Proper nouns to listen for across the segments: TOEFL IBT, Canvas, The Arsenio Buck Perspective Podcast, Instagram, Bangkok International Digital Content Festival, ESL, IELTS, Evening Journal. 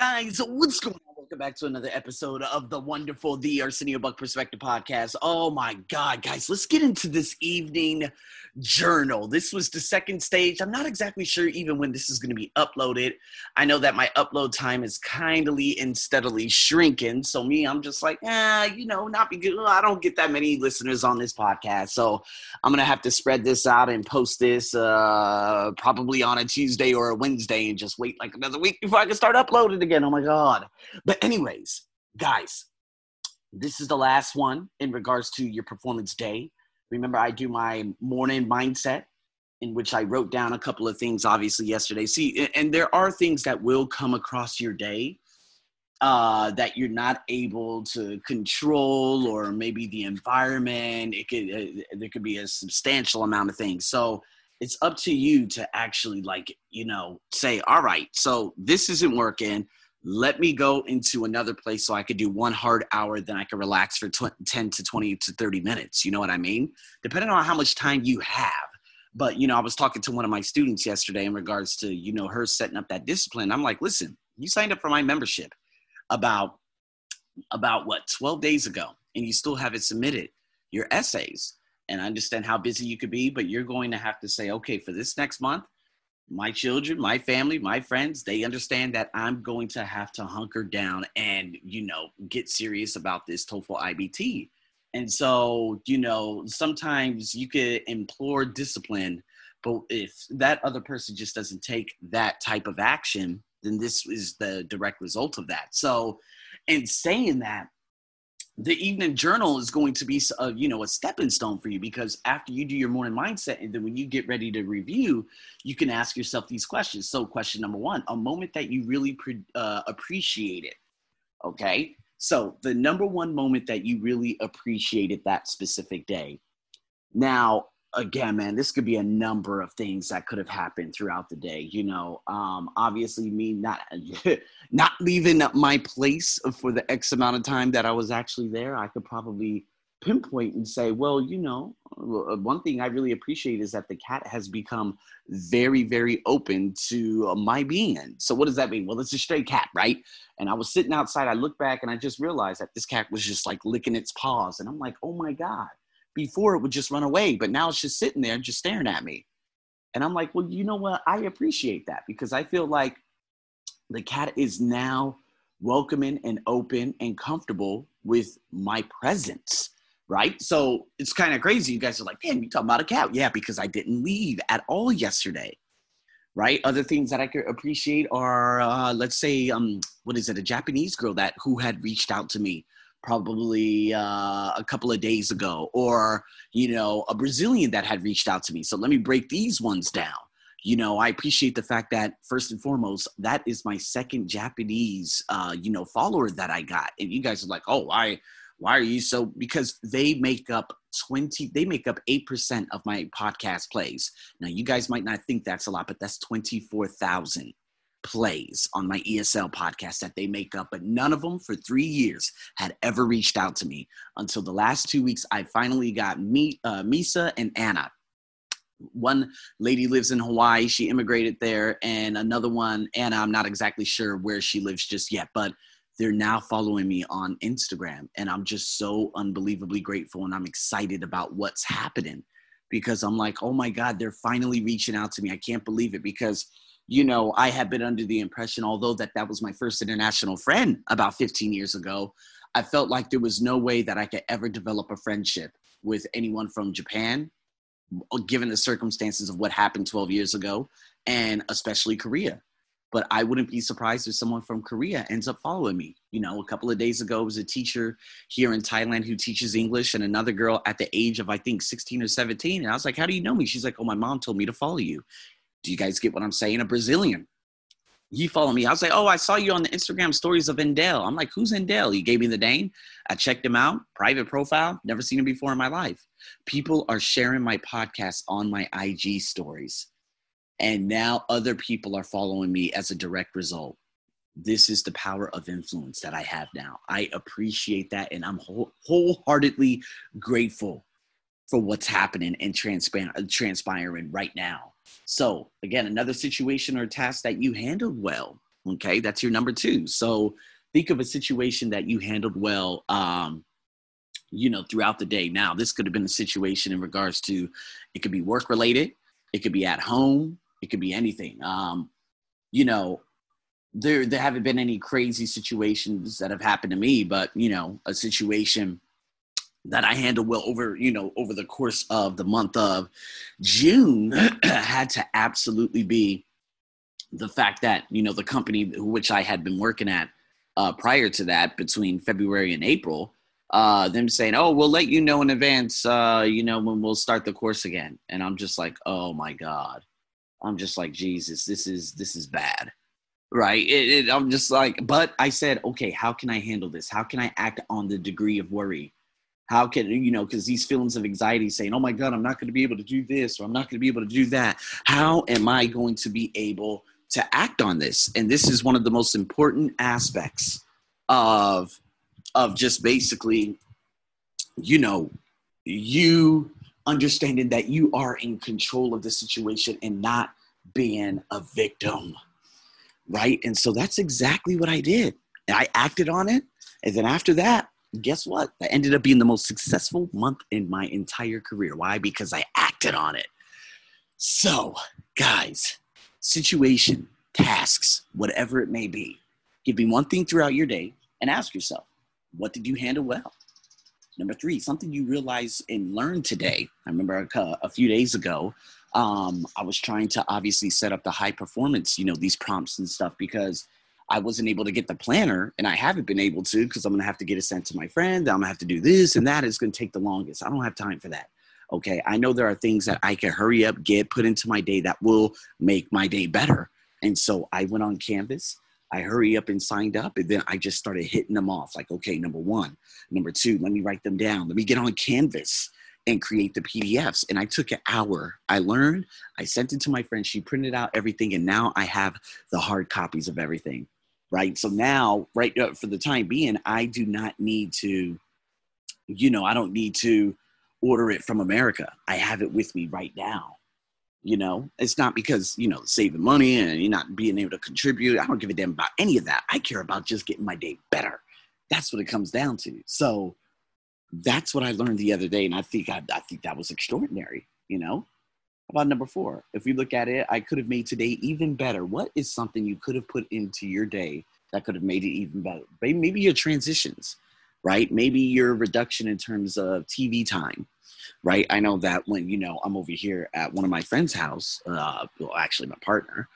Guys, what's going on? Welcome back to another episode of the wonderful The Arsenio Buck Perspective Podcast. Oh my God, guys, let's get into this evening journal. This was the second stage. I'm not exactly sure even when this is going to be uploaded. I know that my upload time is kindly and steadily shrinking. So me, I'm just like, not be good. I don't get that many listeners on this podcast. So I'm going to have to spread this out and post this probably on a Tuesday or a Wednesday and just wait like another week before I can start uploading again. Oh my God. But anyways, guys, this is the last one in regards to your performance day. Remember, I do my morning mindset in which I wrote down a couple of things, obviously, yesterday. See, and there are things that will come across your day that you're not able to control, or maybe the environment. There could be a substantial amount of things. So it's up to you to actually say, all right, so this isn't working. Let me go into another place so I could do one hard hour, then I could relax for 10 to 20 to 30 minutes. You know what I mean? Depending on how much time you have. But, I was talking to one of my students yesterday in regards to, her setting up that discipline. I'm like, listen, you signed up for my membership about what, 12 days ago, and you still haven't submitted your essays. And I understand how busy you could be, but you're going to have to say, okay, for this next month, my children, my family, my friends, they understand that I'm going to have to hunker down and, get serious about this TOEFL IBT. And so, sometimes you could implore discipline, but if that other person just doesn't take that type of action, then this is the direct result of that. So in saying that, the evening journal is going to be, a stepping stone for you, because after you do your morning mindset and then when you get ready to review, you can ask yourself these questions. So question number one, a moment that you really appreciated. Okay. So the number one moment that you really appreciated that specific day. Now, again, man, this could be a number of things that could have happened throughout the day. Obviously me not leaving my place for the X amount of time that I was actually there. I could probably pinpoint and say, well, one thing I really appreciate is that the cat has become very, very open to my being. So what does that mean? Well, it's a stray cat, right? And I was sitting outside. I looked back and I just realized that this cat was just like licking its paws. And I'm like, oh my God. Before it would just run away, but now it's just sitting there just staring at me. And I'm like, well, you know what? I appreciate that, because I feel like the cat is now welcoming and open and comfortable with my presence, right? So it's kind of crazy. You guys are like, damn, you talking about a cat. Yeah, because I didn't leave at all yesterday, right? Other things that I could appreciate are, a Japanese girl who had reached out to me probably a couple of days ago, or, a Brazilian that had reached out to me. So let me break these ones down. I appreciate the fact that, first and foremost, that is my second Japanese, follower that I got. And you guys are like, oh, why are you so, because they make up 8% of my podcast plays. Now you guys might not think that's a lot, but that's 24,000. Plays on my ESL podcast that they make up, but none of them for 3 years had ever reached out to me until the last 2 weeks. I finally got Misa and Anna. One lady lives in Hawaii. She immigrated there. And another one, Anna, I'm not exactly sure where she lives just yet, but they're now following me on Instagram. And I'm just so unbelievably grateful. And I'm excited about what's happening, because I'm like, oh my God, they're finally reaching out to me. I can't believe it, because I have been under the impression, although that was my first international friend about 15 years ago, I felt like there was no way that I could ever develop a friendship with anyone from Japan, given the circumstances of what happened 12 years ago, and especially Korea. But I wouldn't be surprised if someone from Korea ends up following me. A couple of days ago, it was a teacher here in Thailand who teaches English, and another girl at the age of, I think, 16 or 17. And I was like, how do you know me? She's like, oh, my mom told me to follow you. Do you guys get what I'm saying? A Brazilian. He followed me. I was like, oh, I saw you on the Instagram stories of Endel. I'm like, who's Endel? He gave me the name. I checked him out. Private profile. Never seen him before in my life. People are sharing my podcast on my IG stories. And now other people are following me as a direct result. This is the power of influence that I have now. I appreciate that. And I'm wholeheartedly grateful for what's happening and transpiring right now. So again, another situation or task that you handled well, Okay, that's your number two. So think of a situation that you handled well, throughout the day. Now, this could have been a situation in regards to, it could be work related, it could be at home, it could be anything. There haven't been any crazy situations that have happened to me, but, a situation that I handled well over the course of the month of June had to absolutely be the fact that, the company which I had been working at prior to that, between February and April, them saying, oh, we'll let you know in advance, when we'll start the course again. And I'm just like, oh my God. I'm just like, Jesus, this is bad. Right. I'm just like, but I said, okay, how can I handle this? How can I act on the degree of worry? How can, because these feelings of anxiety saying, oh my God, I'm not going to be able to do this, or I'm not going to be able to do that. How am I going to be able to act on this? And this is one of the most important aspects of just basically, you understanding that you are in control of the situation and not being a victim, right? And so that's exactly what I did. And I acted on it. And then after that, guess what? That ended up being the most successful month in my entire career. Why? Because I acted on it. So, guys, situation, tasks, whatever it may be, give me one thing throughout your day and ask yourself, what did you handle well? Number three, something you realized and learned today. I remember a few days ago, I was trying to obviously set up the high performance, these prompts and stuff, because I wasn't able to get the planner, and I haven't been able to, because I'm going to have to get it sent to my friend. I'm going to have to do this and that. It's going to take the longest. I don't have time for that. Okay. I know there are things that I can hurry up, get put into my day that will make my day better. And so I went on Canvas. I hurry up and signed up, and then I just started hitting them off. Like, okay, number one, number two, let me write them down. Let me get on Canvas and create the PDFs. And I took an hour. I learned, I sent it to my friend. She printed out everything. And now I have the hard copies of everything. Right. So now, right for the time being, I do not need to, I don't need to order it from America. I have it with me right now. It's not because, saving money and you're not being able to contribute. I don't give a damn about any of that. I care about just getting my day better. That's what it comes down to. So that's what I learned the other day. And I think that was extraordinary. About number four, if we look at it, I could have made today even better. What is something you could have put into your day that could have made it even better? Maybe your transitions, right? Maybe your reduction in terms of TV time. Right. I know that when, I'm over here at one of my friend's house, my partner,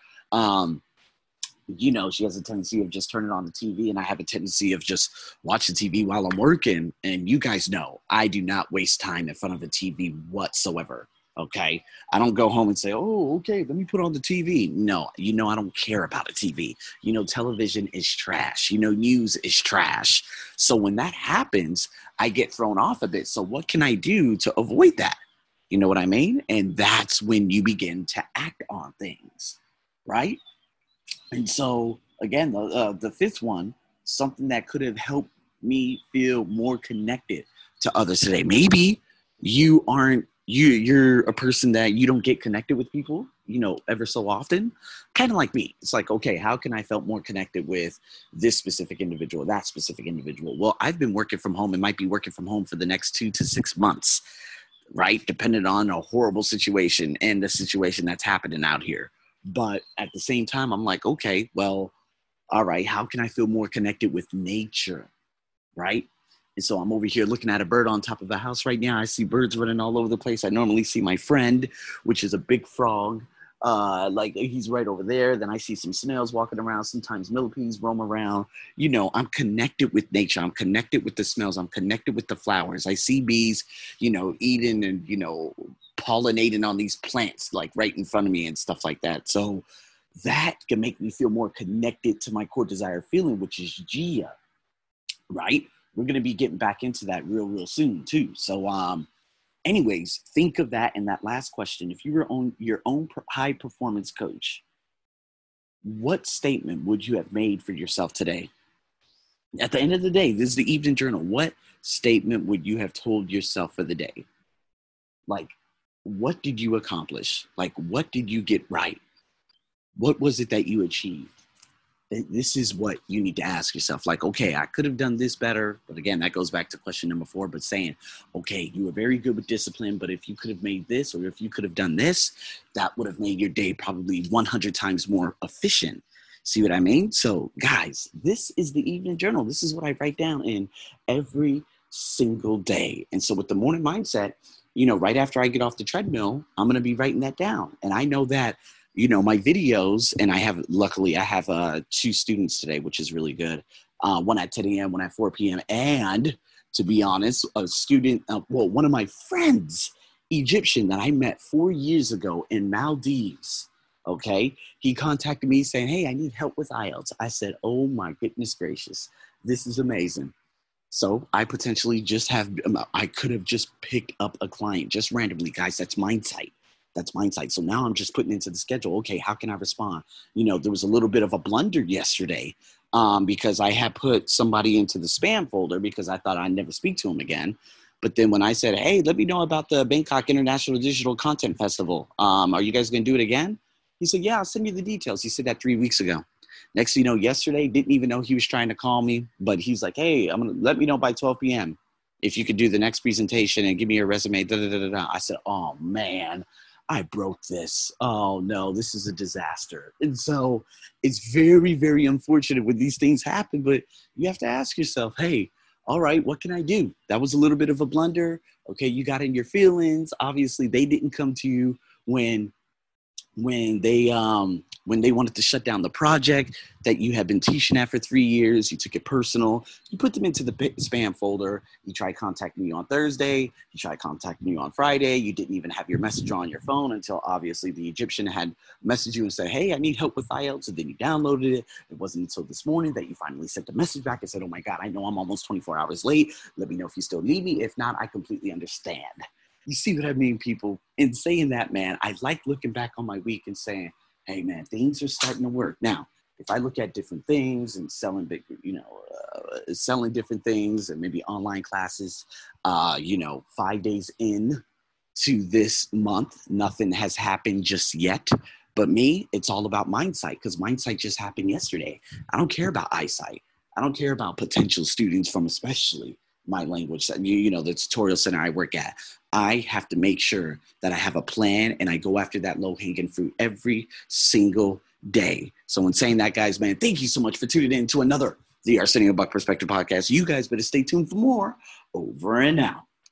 she has a tendency of just turning on the TV, and I have a tendency of just watching TV while I'm working. And you guys know, I do not waste time in front of a TV whatsoever. Okay. I don't go home and say, oh, okay, let me put on the TV. No, I don't care about a TV. Television is trash. News is trash. So when that happens, I get thrown off a bit. So what can I do to avoid that? You know what I mean? And that's when you begin to act on things, right? And so again, the fifth one, something that could have helped me feel more connected to others today. Maybe you aren't, you're a person that you don't get connected with people, ever so often, kind of like me. It's like, okay, how can I felt more connected with this specific individual, that specific individual? Well, I've been working from home and might be working from home for the next 2 to 6 months, right? Depending on a horrible situation and the situation that's happening out here. But at the same time, I'm like, okay, well, all right, how can I feel more connected with nature, right? And so I'm over here looking at a bird on top of the house right now. I see birds running all over the place. I normally see my friend, which is a big frog. Like he's right over there. Then I see some snails walking around. Sometimes millipedes roam around. I'm connected with nature. I'm connected with the smells. I'm connected with the flowers. I see bees, eating and, pollinating on these plants, like right in front of me and stuff like that. So that can make me feel more connected to my core desire feeling, which is Gia, right? We're going to be getting back into that real soon too. So anyways, think of that. And that last question, if you were your own high performance coach, what statement would you have made for yourself today? At the end of the day, this is the Evening Journal. What statement would you have told yourself for the day? Like, what did you accomplish? Like, what did you get right? What was it that you achieved? This is what you need to ask yourself. Like, okay, I could have done this better. But again, that goes back to question number 4, but saying, okay, you were very good with discipline, but if you could have made this, or if you could have done this, that would have made your day probably 100 times more efficient. See what I mean? So guys, this is the Evening Journal. This is what I write down in every single day. And so with the morning mindset, you know, right after I get off the treadmill, I'm going to be writing that down. And I know that, you know, my videos, and I have 2 students today, which is really good. One at 10 a.m., one at 4 p.m. And to be honest, a student, one of my friends, Egyptian, that I met 4 years ago in Maldives, okay? He contacted me saying, hey, I need help with IELTS. I said, oh my goodness gracious, this is amazing. So I potentially could have just picked up a client just randomly, guys. That's mindset. That's mindset. So now I'm just putting into the schedule, okay, how can I respond? You know, there was a little bit of a blunder yesterday because I had put somebody into the spam folder because I thought I'd never speak to him again. But then when I said, hey, let me know about the Bangkok International Digital Content Festival. Are you guys going to do it again? He said, yeah, I'll send you the details. He said that 3 weeks ago. Next thing you know, yesterday, didn't even know he was trying to call me, but he's like, hey, I'm going to let me know by 12 p.m. if you could do the next presentation and give me your resume. I said, oh man, I broke this. Oh no, this is a disaster. And so it's very, very unfortunate when these things happen, but you have to ask yourself, hey, all right, what can I do? That was a little bit of a blunder. Okay. You got in your feelings. Obviously they didn't come to you when they wanted to shut down the project that you had been teaching at for 3 years. You took it personal. You put them into the spam folder. You try contacting me on Thursday. You try contacting me on Friday. You didn't even have your message on your phone until obviously the Egyptian had messaged you and said, hey, I need help with IELTS. And then you downloaded it. It wasn't until this morning that you finally sent the message back and said, oh my God, I know I'm almost 24 hours late. Let me know if you still need me. If not, I completely understand. You see what I mean, people? In saying that, man, I like looking back on my week and saying, hey, man, things are starting to work. Now, if I look at different things and selling different things and maybe online classes, 5 days in to this month, nothing has happened just yet. But me, it's all about mindset, because mindset just happened yesterday. I don't care about eyesight. I don't care about potential students from especially my language, the tutorial center I work at. I have to make sure that I have a plan and I go after that low-hanging fruit every single day. So in saying that, guys, man, thank you so much for tuning in to another The Arsenio Buck Perspective Podcast. You guys better stay tuned for more. Over and out.